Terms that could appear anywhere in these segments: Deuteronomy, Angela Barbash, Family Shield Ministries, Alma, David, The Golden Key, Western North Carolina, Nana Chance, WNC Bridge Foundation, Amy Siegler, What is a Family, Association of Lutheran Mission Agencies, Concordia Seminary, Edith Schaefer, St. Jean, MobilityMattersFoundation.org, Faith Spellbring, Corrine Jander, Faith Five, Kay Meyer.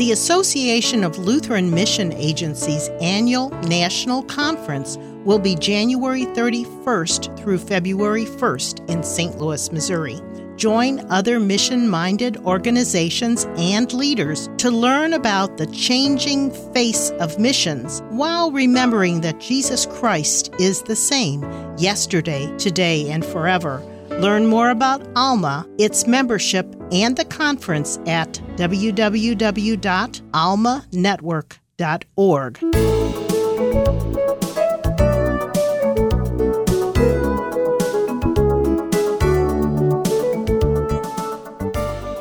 the Association of Lutheran Mission Agencies annual national conference will be January 31st through February 1st in St. Louis, Missouri. Join other mission-minded organizations and leaders to learn about the changing face of missions while remembering that Jesus Christ is the same yesterday, today, and forever. Learn more about Alma, its membership, and the conference at www.almanetwork.org.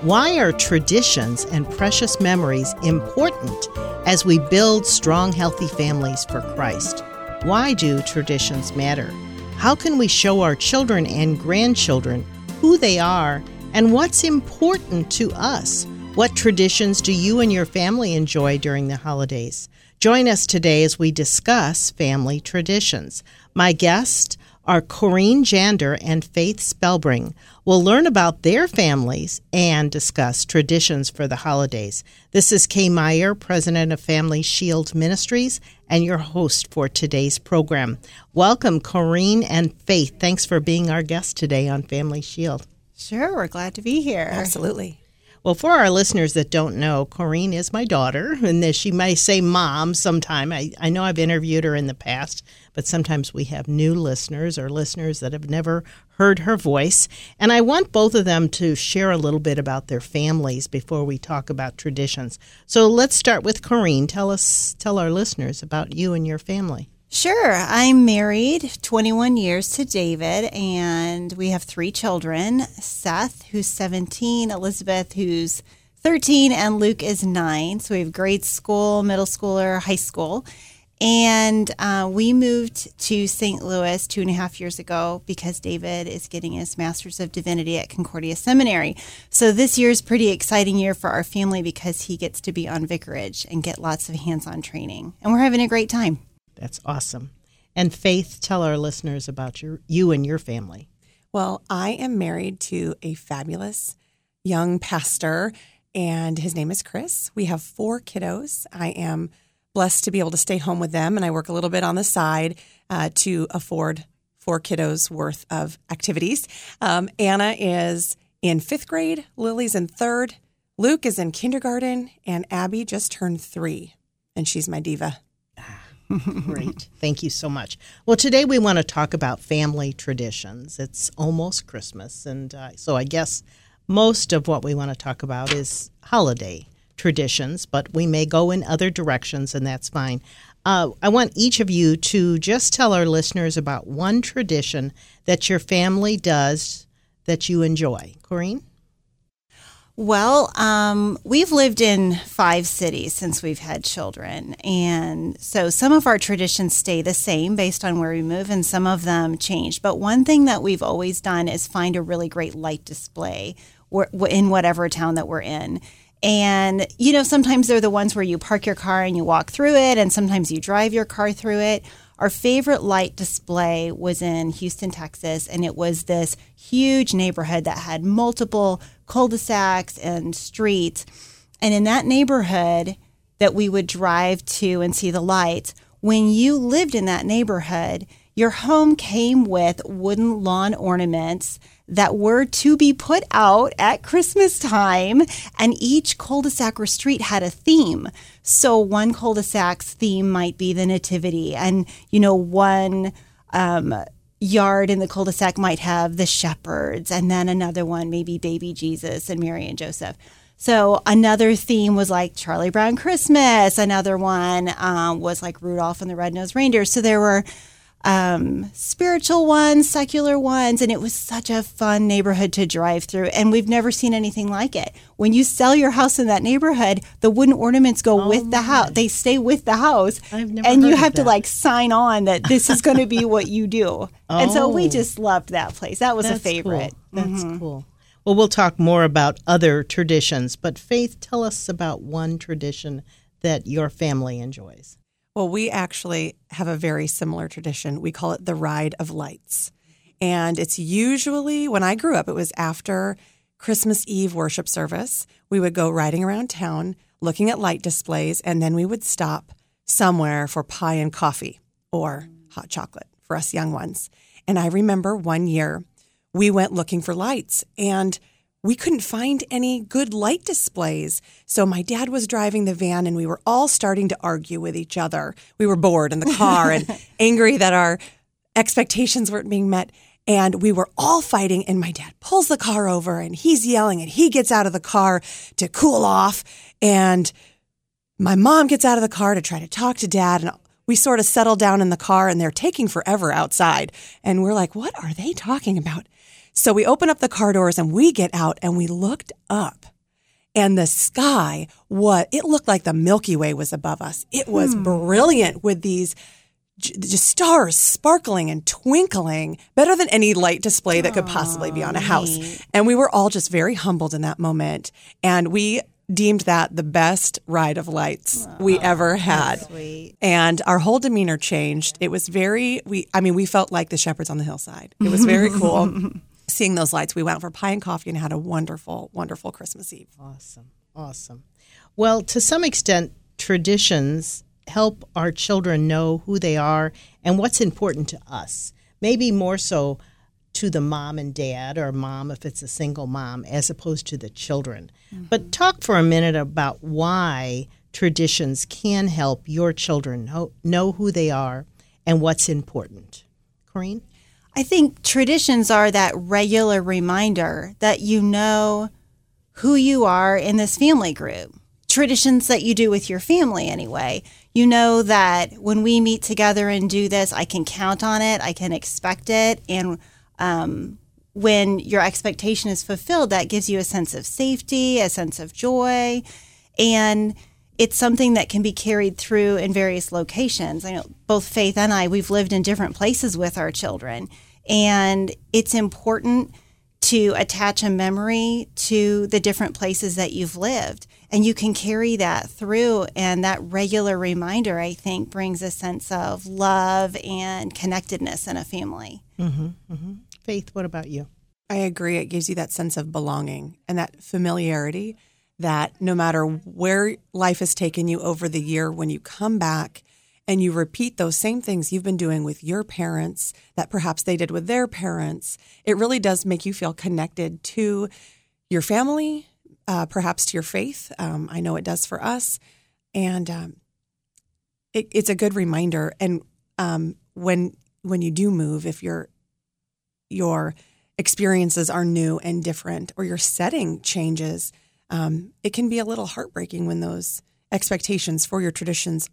Why are traditions and precious memories important as we build strong, healthy families for Christ? Why do traditions matter? How can we show our children and grandchildren who they are and what's important to us? What traditions do you and your family enjoy during the holidays? Join us today as we discuss family traditions. My guest are Corrine Jander and Faith Spellbring. We'll learn about their families and discuss traditions for the holidays. This is Kay Meyer, president of Family Shield Ministries, and your host for today's program. Welcome, Corrine and Faith. Thanks for being our guest today on Family Shield. Sure, we're glad to be here. Absolutely. Well, for our listeners that don't know, Corrine is my daughter, and she may say mom sometime. I know I've interviewed her in the past, but sometimes we have new listeners or listeners that have never heard her voice. And I want both of them to share a little bit about their families before we talk about traditions. So let's start with Corrine. Tell our listeners about you and your family. Sure. I'm married 21 years to David, and we have three children, Seth, who's 17, Elizabeth, who's 13, and Luke is 9. So we have grade school, middle schooler, high school. And we moved to St. Louis 2.5 years ago because David is getting his Master's of Divinity at Concordia Seminary. So this year is a pretty exciting year for our family because he gets to be on vicarage and get lots of hands-on training. And we're having a great time. That's awesome. And Faith, tell our listeners about you and your family. Well, I am married to a fabulous young pastor, and his name is Chris. We have four kiddos. I am blessed to be able to stay home with them, and I work a little bit on the side to afford four kiddos worth of activities. Anna is in 5th grade, Lily's in 3rd, Luke is in kindergarten, and Abby just turned 3, and she's my diva. Great. Thank you so much. Well, today we want to talk about family traditions. It's almost Christmas, and so I guess most of what we want to talk about is holiday traditions, but we may go in other directions, and that's fine. I want each of you to just tell our listeners about one tradition that your family does that you enjoy. Corrine? Well, we've lived in 5 cities since we've had children, and so some of our traditions stay the same based on where we move, and some of them change. But one thing that we've always done is find a really great light display in whatever town that we're in. And, you know, sometimes they're the ones where you park your car and you walk through it, and sometimes you drive your car through it. Our favorite light display was in Houston, Texas, and it was this huge neighborhood that had multiple cul-de-sacs and streets. And in that neighborhood that we would drive to and see the lights, when you lived in that neighborhood, your home came with wooden lawn ornaments that were to be put out at Christmas time, and each cul-de-sac or street had a theme. So one cul-de-sac's theme might be the nativity, and, you know, one yard in the cul-de-sac might have the shepherds, and then another one maybe baby Jesus and Mary and Joseph. So another theme was like Charlie Brown Christmas. Another one was like Rudolph and the Red-Nosed Reindeer. So there were spiritual ones, secular ones, and it was such a fun neighborhood to drive through, and we've never seen anything like it. When you sell your house in that neighborhood, the wooden ornaments go with the house. They stay with the house, and you have to like sign on that this is going to be what you do. And so we just loved that place. That was a favorite. Cool. That's cool. Well, we'll talk more about other traditions, but Faith, tell us about one tradition that your family enjoys. Well, we actually have a very similar tradition. We call it the Ride of Lights. And it's usually, when I grew up, it was after Christmas Eve worship service. We would go riding around town, looking at light displays, and then we would stop somewhere for pie and coffee or hot chocolate for us young ones. And I remember one year we went looking for lights and we couldn't find any good light displays. So my dad was driving the van and we were all starting to argue with each other. We were bored in the car and angry that our expectations weren't being met. And we were all fighting and my dad pulls the car over and he's yelling and he gets out of the car to cool off. And my mom gets out of the car to try to talk to dad. And we sort of settle down in the car and they're taking forever outside. And we're like, what are they talking about? So we open up the car doors and we get out and we looked up and the sky, it looked like the Milky Way was above us. It was brilliant with these just stars sparkling and twinkling, better than any light display that could possibly be on a house. Neat. And we were all just very humbled in that moment. And we deemed that the best ride of lights we ever had. And our whole demeanor changed. It was we felt like the shepherds on the hillside. It was very cool seeing those lights. We went out for pie and coffee and had a wonderful, wonderful Christmas Eve. Awesome. Well, to some extent, traditions help our children know who they are and what's important to us, maybe more so to the mom and dad or mom if it's a single mom as opposed to the children. Mm-hmm. But talk for a minute about why traditions can help your children know who they are and what's important. Corrine? I think traditions are that regular reminder that you know who you are in this family group. Traditions that you do with your family anyway. You know that when we meet together and do this, I can count on it, I can expect it, and when your expectation is fulfilled, that gives you a sense of safety, a sense of joy, and it's something that can be carried through in various locations. I know both Faith and I, we've lived in different places with our children, and it's important to attach a memory to the different places that you've lived, and you can carry that through, and that regular reminder, I think, brings a sense of love and connectedness in a family. Mm-hmm, mm-hmm. Faith, what about you? I agree. It gives you that sense of belonging and that familiarity that no matter where life has taken you over the year, when you come back and you repeat those same things you've been doing with your parents that perhaps they did with their parents, it really does make you feel connected to your family, perhaps to your faith. I know it does for us. And it's a good reminder. And when you do move, if your experiences are new and different or your setting changes, it can be a little heartbreaking when those expectations for your traditions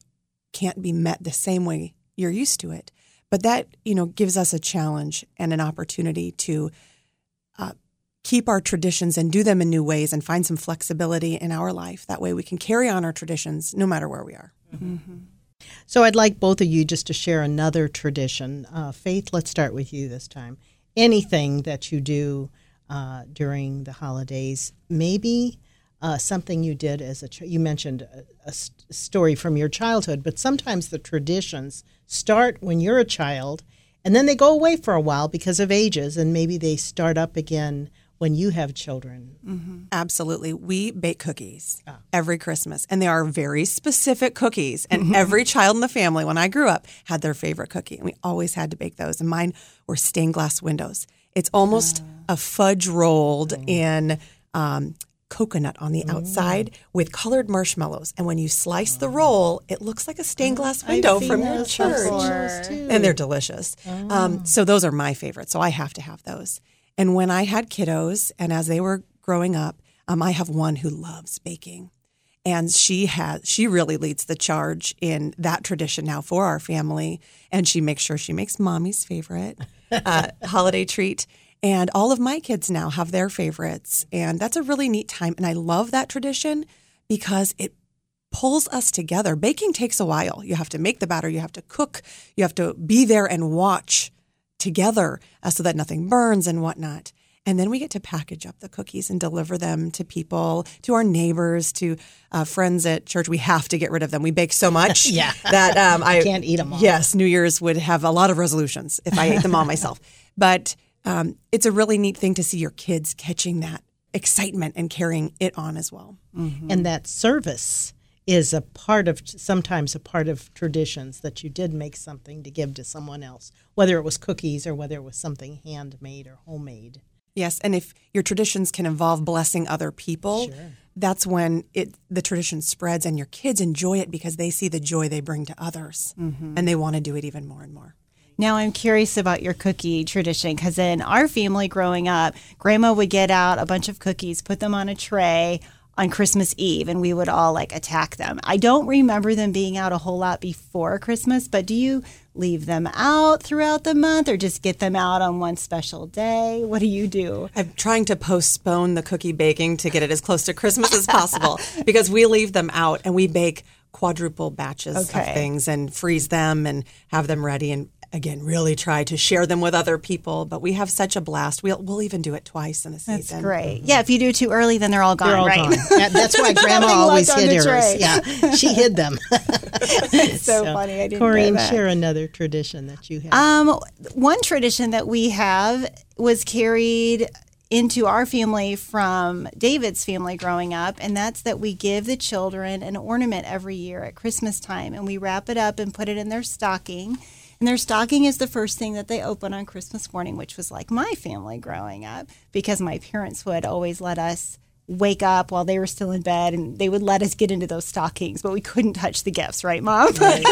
can't be met the same way you're used to it. But that, gives us a challenge and an opportunity to keep our traditions and do them in new ways and find some flexibility in our life. That way we can carry on our traditions no matter where we are. Mm-hmm. So I'd like both of you just to share another tradition. Faith, let's start with you this time. Anything that you do during the holidays, maybe something you did as you mentioned a story from your childhood, but sometimes the traditions start when you're a child and then they go away for a while because of ages, and maybe they start up again when you have children. Mm-hmm. Absolutely. We bake cookies every Christmas, and they are very specific cookies. And every child in the family, when I grew up, had their favorite cookie, and we always had to bake those. And mine were stained glass windows. It's almost a fudge rolled in coconut on the outside with colored marshmallows. And when you slice the roll, it looks like a stained glass window from your church. And they're delicious. So those are my favorite. So I have to have those. And when I had kiddos and as they were growing up, I have one who loves baking, and she really leads the charge in that tradition now for our family. And she makes sure she makes mommy's favorite holiday treat. And all of my kids now have their favorites. And that's a really neat time. And I love that tradition because it pulls us together. Baking takes a while. You have to make the batter. You have to cook. You have to be there and watch together so that nothing burns and whatnot. And then we get to package up the cookies and deliver them to people, to our neighbors, to friends at church. We have to get rid of them. We bake so much that I can't eat them all. Yes, New Year's would have a lot of resolutions if I ate them all myself. But it's a really neat thing to see your kids catching that excitement and carrying it on as well. Mm-hmm. And that service is a part of, sometimes a part of traditions, that you did make something to give to someone else, whether it was cookies or whether it was something handmade or homemade. Yes, and if your traditions can involve blessing other people, sure, that's when the tradition spreads and your kids enjoy it because they see the joy they bring to others, mm-hmm, and they want to do it even more and more. Now, I'm curious about your cookie tradition, because in our family growing up, Grandma would get out a bunch of cookies, put them on a tray on Christmas Eve, and we would all attack them. I don't remember them being out a whole lot before Christmas, but do you leave them out throughout the month or just get them out on one special day? What do you do? I'm trying to postpone the cookie baking to get it as close to Christmas as possible, because we leave them out and we bake quadruple batches of things and freeze them and have them ready, and again, really try to share them with other people, but we have such a blast. We'll even do it twice in a season. That's great. Mm-hmm. Yeah, if you do too early, then they're all gone, right? That's why Grandma always hid hers. Tray. Yeah, she hid them. That's so funny. I didn't know that. Corrine, share another tradition that you have. One tradition that we have was carried into our family from David's family growing up, and that's that we give the children an ornament every year at Christmas time, and we wrap it up and put it in their stocking. And their stocking is the first thing that they open on Christmas morning, which was like my family growing up, because my parents would always let us wake up while they were still in bed, and they would let us get into those stockings, but we couldn't touch the gifts, right, Mom? Right.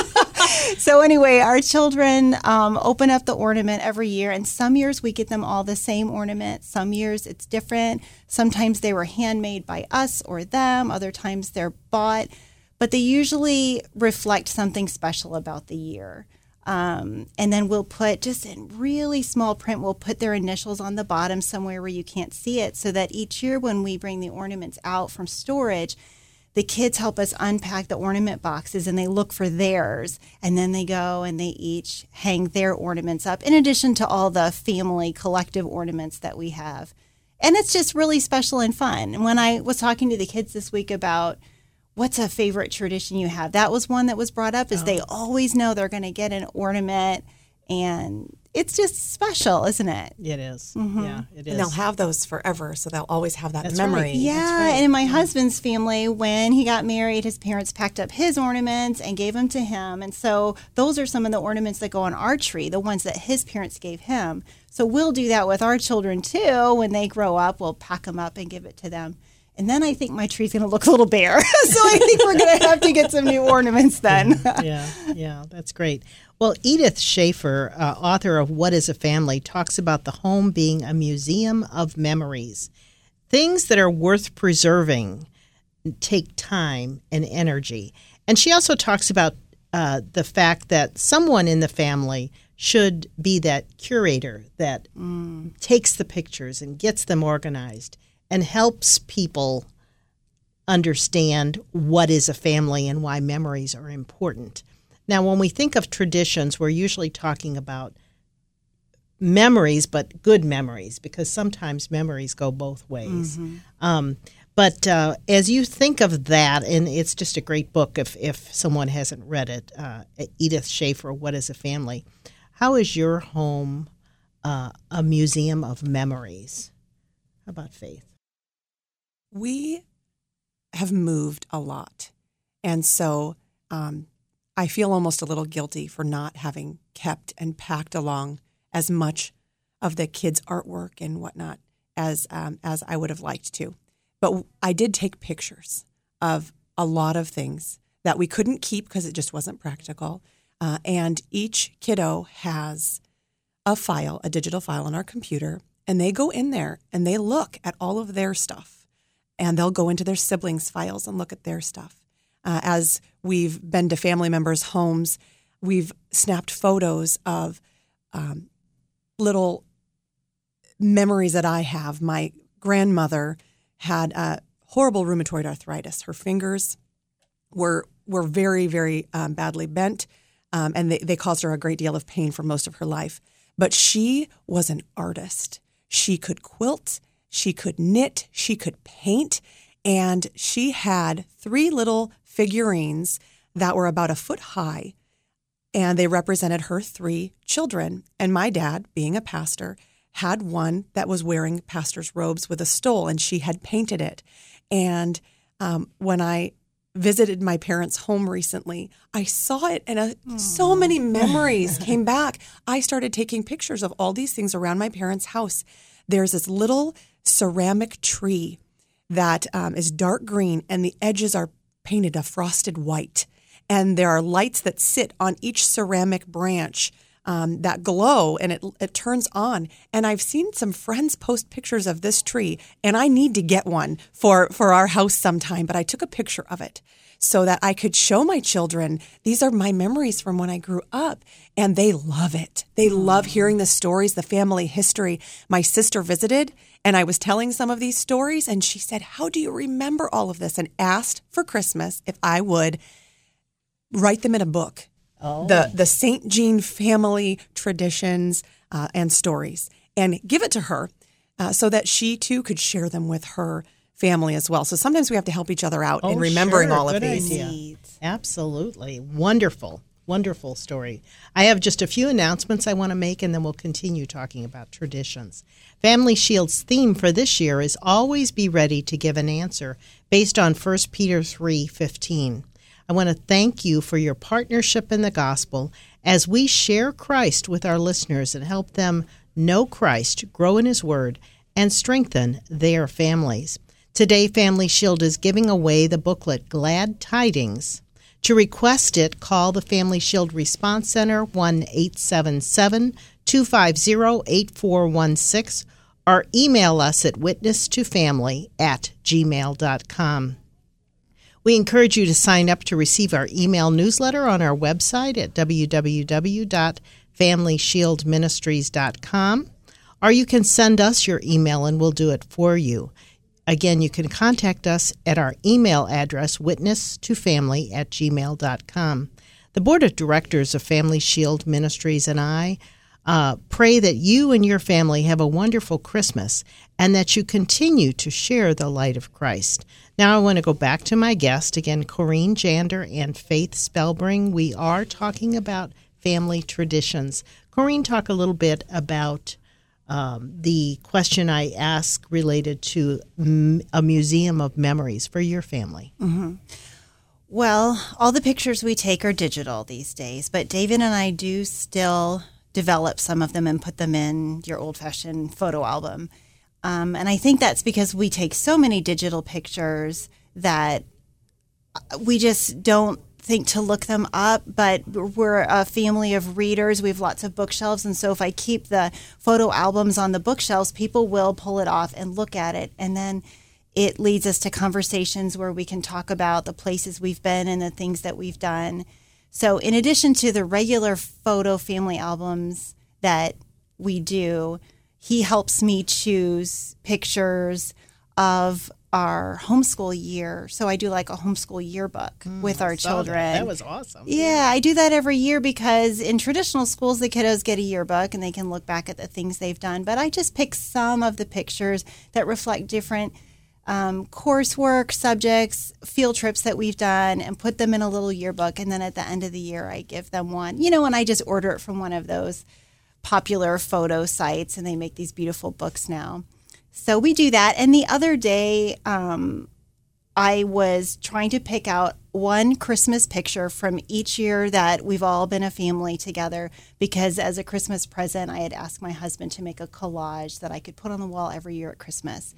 So anyway, our children open up the ornament every year, and some years we get them all the same ornament. Some years it's different. Sometimes they were handmade by us or them. Other times they're bought, but they usually reflect something special about the year. And then we'll put, just in really small print, we'll put their initials on the bottom somewhere where you can't see it, so that each year when we bring the ornaments out from storage, the kids help us unpack the ornament boxes and they look for theirs. And then they go and they each hang their ornaments up, in addition to all the family collective ornaments that we have. And it's just really special and fun. And when I was talking to the kids this week about what's a favorite tradition you have, that was one that was brought up, is they always know they're going to get an ornament, and it's just special, isn't it? It is. Mm-hmm. Yeah, it is. And they'll have those forever, so they'll always have that memory. Right. Yeah, right. And in my husband's family, when he got married, his parents packed up his ornaments and gave them to him, and so those are some of the ornaments that go on our tree, the ones that his parents gave him. So we'll do that with our children, too. When they grow up, we'll pack them up and give it to them. And then I think my tree's going to look a little bare. So I think we're going to have to get some new ornaments then. Yeah, that's great. Well, Edith Schaefer, author of What is a Family, talks about the home being a museum of memories. Things that are worth preserving take time and energy. And she also talks about the fact that someone in the family should be that curator that takes the pictures and gets them organized, and helps people understand what is a family and why memories are important. Now, when we think of traditions, we're usually talking about memories, but good memories, because sometimes memories go both ways. Mm-hmm. But as you think of that, and it's just a great book if someone hasn't read it, Edith Schaefer, What is a Family? How is your home a museum of memories? How about Faith? We have moved a lot, and so I feel almost a little guilty for not having kept and packed along as much of the kids' artwork and whatnot as I would have liked to. But I did take pictures of a lot of things that we couldn't keep because it just wasn't practical, and each kiddo has a digital file on our computer, and they go in there and they look at all of their stuff, and they'll go into their siblings' files and look at their stuff. As we've been to family members' homes, we've snapped photos of little memories that I have. My grandmother had horrible rheumatoid arthritis. Her fingers were very, very badly bent, and they caused her a great deal of pain for most of her life. But she was an artist. She could quilt, she could knit, she could paint, and she had 3 little figurines that were about a foot high, and they represented her 3 children. And my dad, being a pastor, had one that was wearing pastor's robes with a stole, and she had painted it. And when I visited my parents' home recently, I saw it, and so many memories came back. I started taking pictures of all these things around my parents' house. There's this little ceramic tree that is dark green, and the edges are painted a frosted white. And there are lights that sit on each ceramic branch that glow, and it turns on. And I've seen some friends post pictures of this tree, and I need to get one for our house sometime. But I took a picture of it so that I could show my children, these are my memories from when I grew up. And they love it. They love hearing the stories, the family history. My sister visited, and I was telling some of these stories, and she said, how do you remember all of this? And asked for Christmas if I would write them in a book. Oh. The St. Jean family traditions and stories, and give it to her so that she, too, could share them with her family as well. So sometimes we have to help each other out in remembering all of these. Idea. Absolutely. Wonderful, wonderful story. I have just a few announcements I want to make, and then we'll continue talking about traditions. Family Shield's theme for this year is always be ready to give an answer, based on 1 Peter 3:15. I want to thank you for your partnership in the gospel as we share Christ with our listeners and help them know Christ, grow in his word, and strengthen their families. Today, Family Shield is giving away the booklet, Glad Tidings. To request it, call the Family Shield Response Center, 1-877-250-8416, or email us at witnesstofamily@gmail.com. We encourage you to sign up to receive our email newsletter on our website at www.familyshieldministries.com, or you can send us your email and we'll do it for you. Again, you can contact us at our email address, witnesstofamily@gmail.com. The Board of Directors of Family Shield Ministries and I pray that you and your family have a wonderful Christmas and that you continue to share the light of Christ. Now I want to go back to my guest, again, Corrine Jander and Faith Spellbring. We are talking about family traditions. Corrine, talk a little bit about the question I asked related to a museum of memories for your family. Mm-hmm. Well, all the pictures we take are digital these days, but David and I do still develop some of them and put them in your old-fashioned photo album. And I think that's because we take so many digital pictures that we just don't think to look them up, but we're a family of readers. We have lots of bookshelves. And so if I keep the photo albums on the bookshelves, people will pull it off and look at it. And then it leads us to conversations where we can talk about the places we've been and the things that we've done. So in addition to the regular photo family albums that we do, he helps me choose pictures of our homeschool year. So I do like a homeschool yearbook with our children. That was awesome. Yeah, I do that every year because in traditional schools, the kiddos get a yearbook and they can look back at the things they've done. But I just pick some of the pictures that reflect different coursework, subjects, field trips that we've done, and put them in a little yearbook. And then at the end of the year, I give them one, and I just order it from one of those popular photo sites, and they make these beautiful books now. So we do that. And the other day, I was trying to pick out one Christmas picture from each year that we've all been a family together, because as a Christmas present, I had asked my husband to make a collage that I could put on the wall every year at Christmas.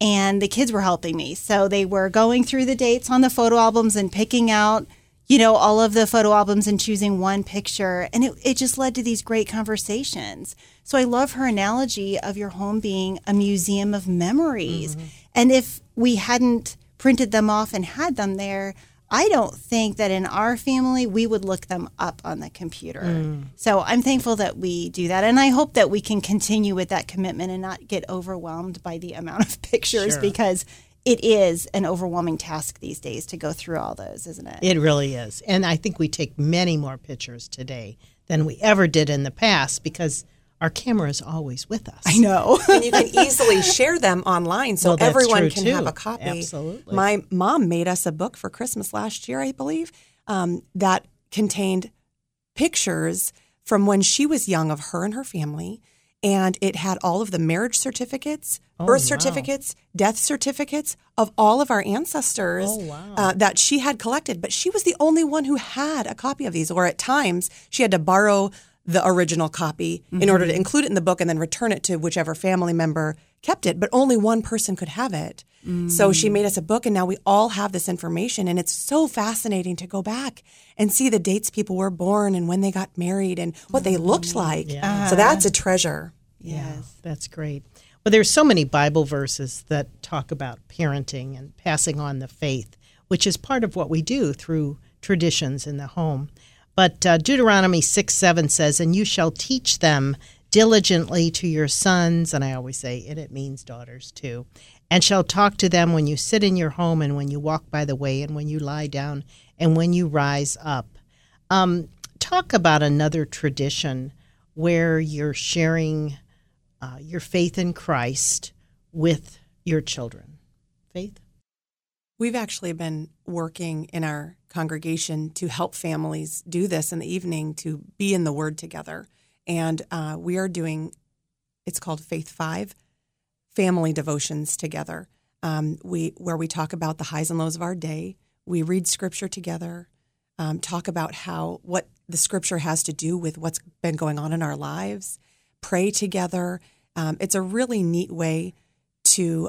And the kids were helping me. So they were going through the dates on the photo albums and picking out all of the photo albums and choosing one picture. And it just led to these great conversations. So I love her analogy of your home being a museum of memories. Mm-hmm. And if we hadn't printed them off and had them there, I don't think that in our family we would look them up on the computer. Mm. So I'm thankful that we do that. And I hope that we can continue with that commitment and not get overwhelmed by the amount of pictures, because it is an overwhelming task these days to go through all those, isn't it? It really is. And I think we take many more pictures today than we ever did in the past because our camera is always with us. I know. And you can easily share them online, so everyone can have a copy. Absolutely. My mom made us a book for Christmas last year, I believe, that contained pictures from when she was young of her and her family. and it had all of the marriage certificates, birth certificates, death certificates of all of our ancestors that she had collected. But she was the only one who had a copy of these, or at times she had to borrow the original copy in order to include it in the book and then return it to whichever family member kept it. But only one person could have it. So she made us a book, and now we all have this information. And it's so fascinating to go back and see the dates people were born and when they got married and what they looked like. So that's a treasure. Yes, that's great. Well, there's so many Bible verses that talk about parenting and passing on the faith, which is part of what we do through traditions in the home. But Deuteronomy 6:7 says, "And you shall teach them diligently to your sons," and I always say it means daughters too, "and shall talk to them when you sit in your home and when you walk by the way and when you lie down and when you rise up." Talk about another tradition where you're sharing your faith in Christ with your children. Faith? We've actually been working in our congregation to help families do this in the evening, to be in the Word together. And we are doing, it's called Faith Five, family devotions together, where we talk about the highs and lows of our day. We read Scripture together, talk about what the Scripture has to do with what's been going on in our lives, pray together. It's a really neat way to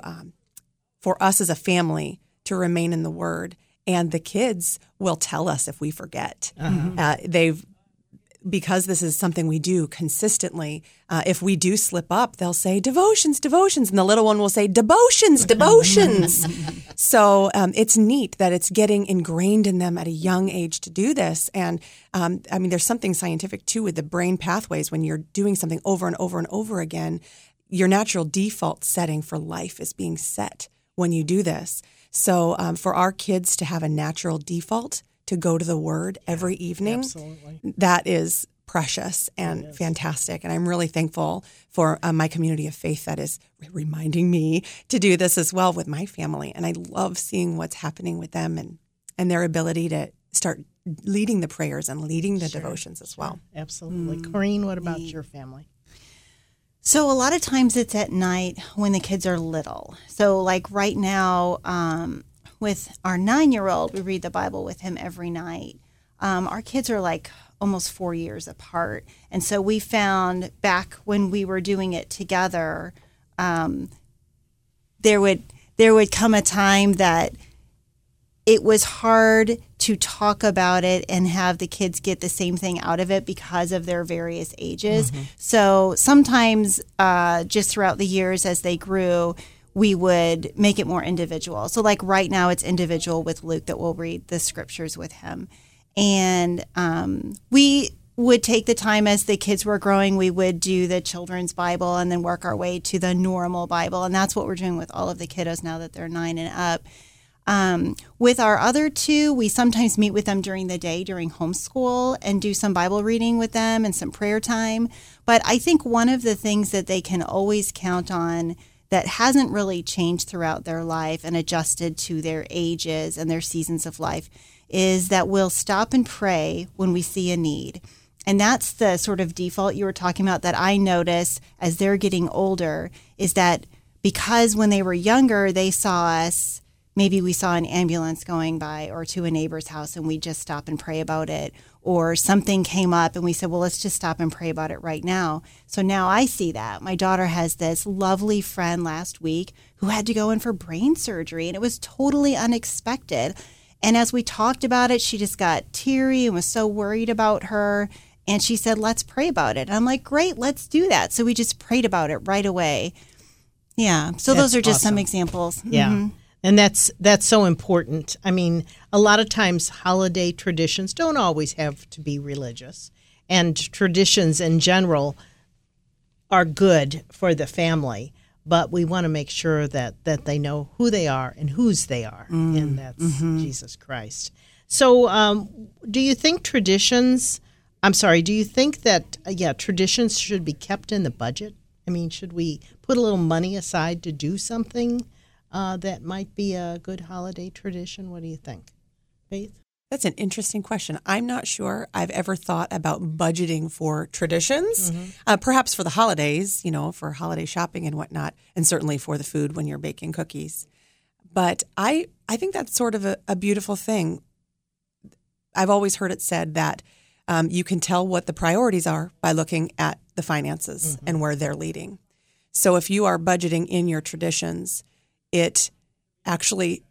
for us as a family to remain in the Word, and the kids will tell us if we forget. Because this is something we do consistently, if we do slip up, they'll say, devotions, and the little one will say, devotions. So it's neat that it's getting ingrained in them at a young age to do this. And I mean, there's something scientific, too, with the brain pathways. When you're doing something over and over and over again, your natural default setting for life is being set when you do this. So for our kids to have a natural default to go to the Word every evening, that is precious and fantastic. And I'm really thankful for my community of faith that is reminding me to do this as well with my family. And I love seeing what's happening with them and their ability to start leading the prayers and leading the devotions as well. Absolutely. Corrine, what about your family? So a lot of times it's at night when the kids are little. So like right now with our 9-year-old, we read the Bible with him every night. Our kids are like almost 4 years apart. And so we found back when we were doing it together, there would come a time that it was hard to talk about it and have the kids get the same thing out of it because of their various ages. So sometimes just throughout the years as they grew, we would make it more individual. So like right now it's individual with Luke that we'll read the scriptures with him. And we would take the time as the kids were growing, we would do the children's Bible and then work our way to the normal Bible. And that's what we're doing with all of the kiddos now that they're 9 and up. With our other two, we sometimes meet with them during the day, during homeschool, and do some Bible reading with them and some prayer time. But I think one of the things that they can always count on that hasn't really changed throughout their life and adjusted to their ages and their seasons of life is that we'll stop and pray when we see a need. And that's the sort of default you were talking about that I notice as they're getting older, is that because when they were younger, they saw us, maybe we saw an ambulance going by or to a neighbor's house and we just stop and pray about it. Or something came up and we said, well, let's just stop and pray about it right now. So now I see that. My daughter has this lovely friend last week who had to go in for brain surgery, and it was totally unexpected. And as we talked about it, she just got teary and was so worried about her. And she said, let's pray about it. And I'm like, great, let's do that. So we just prayed about it right away. Yeah. So that's those are just awesome. Some examples. Yeah. Mm-hmm. And that's so important. I mean, a lot of times holiday traditions don't always have to be religious. And traditions in general are good for the family. But we want to make sure that they know who they are and whose they are. And that's Jesus Christ. So do you think that traditions should be kept in the budget? I mean, should we put a little money aside to do something that might be a good holiday tradition? What do you think, Faith? That's an interesting question. I'm not sure I've ever thought about budgeting for traditions, perhaps for the holidays, you know, for holiday shopping and whatnot, and certainly for the food when you're baking cookies. But I think that's sort of a beautiful thing. I've always heard it said that you can tell what the priorities are by looking at the finances and where they're leading. So if you are budgeting in your traditions, it actually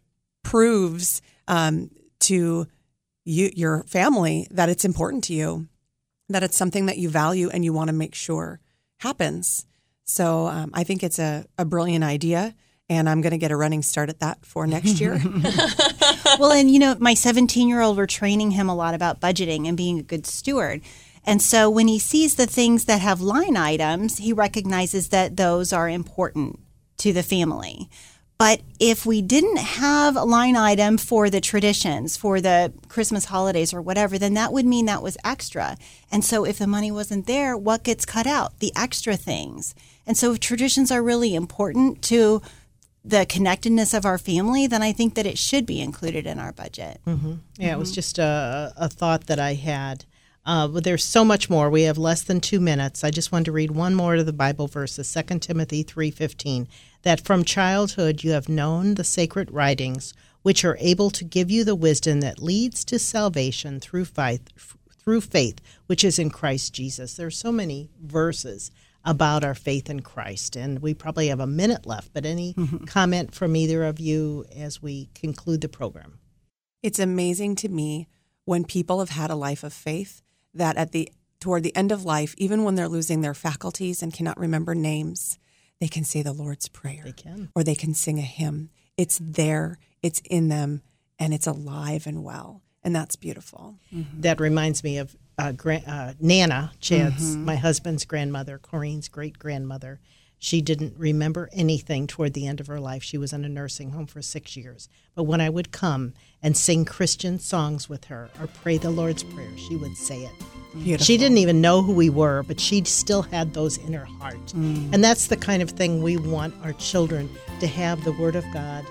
proves to your family that it's important to you, that it's something that you value and you want to make sure happens. So I think it's a brilliant idea, and I'm going to get a running start at that for next year. Well, and you know, my 17-year-old, we're training him a lot about budgeting and being a good steward. And so when he sees the things that have line items, he recognizes that those are important to the family. But if we didn't have a line item for the traditions, for the Christmas holidays or whatever, then that would mean that was extra. And so if the money wasn't there, what gets cut out? The extra things. And so if traditions are really important to the connectedness of our family, then I think that it should be included in our budget. Yeah, it was just a thought that I had. But there's so much more. We have less than 2 minutes. I just wanted to read one more of the Bible verses, 2 Timothy 3:15, that from childhood you have known the sacred writings, which are able to give you the wisdom that leads to salvation through faith, which is in Christ Jesus. There are so many verses about our faith in Christ, and we probably have a minute left, but any comment from either of you as we conclude the program? It's amazing to me when people have had a life of faith that toward the end of life, even when they're losing their faculties and cannot remember names, they can say the Lord's Prayer. They can. Or they can sing a hymn. It's there, it's in them, and it's alive and well. And that's beautiful. That reminds me of Nana Chance, my husband's grandmother, Corrine's great-grandmother. She didn't remember anything toward the end of her life. She was in a nursing home for 6 years. But when I would come and sing Christian songs with her or pray the Lord's Prayer, she would say it. Beautiful. She didn't even know who we were, but she still had those in her heart. And that's the kind of thing we want our children to have, the Word of God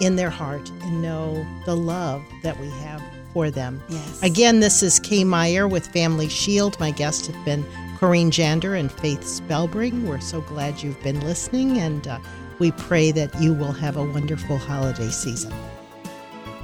in their heart and know the love that we have for them. Yes. Again, this is Kay Meyer with Family Shield. My guests have been Corrine Jander and Faith Spellbring. We're so glad you've been listening, and we pray that you will have a wonderful holiday season.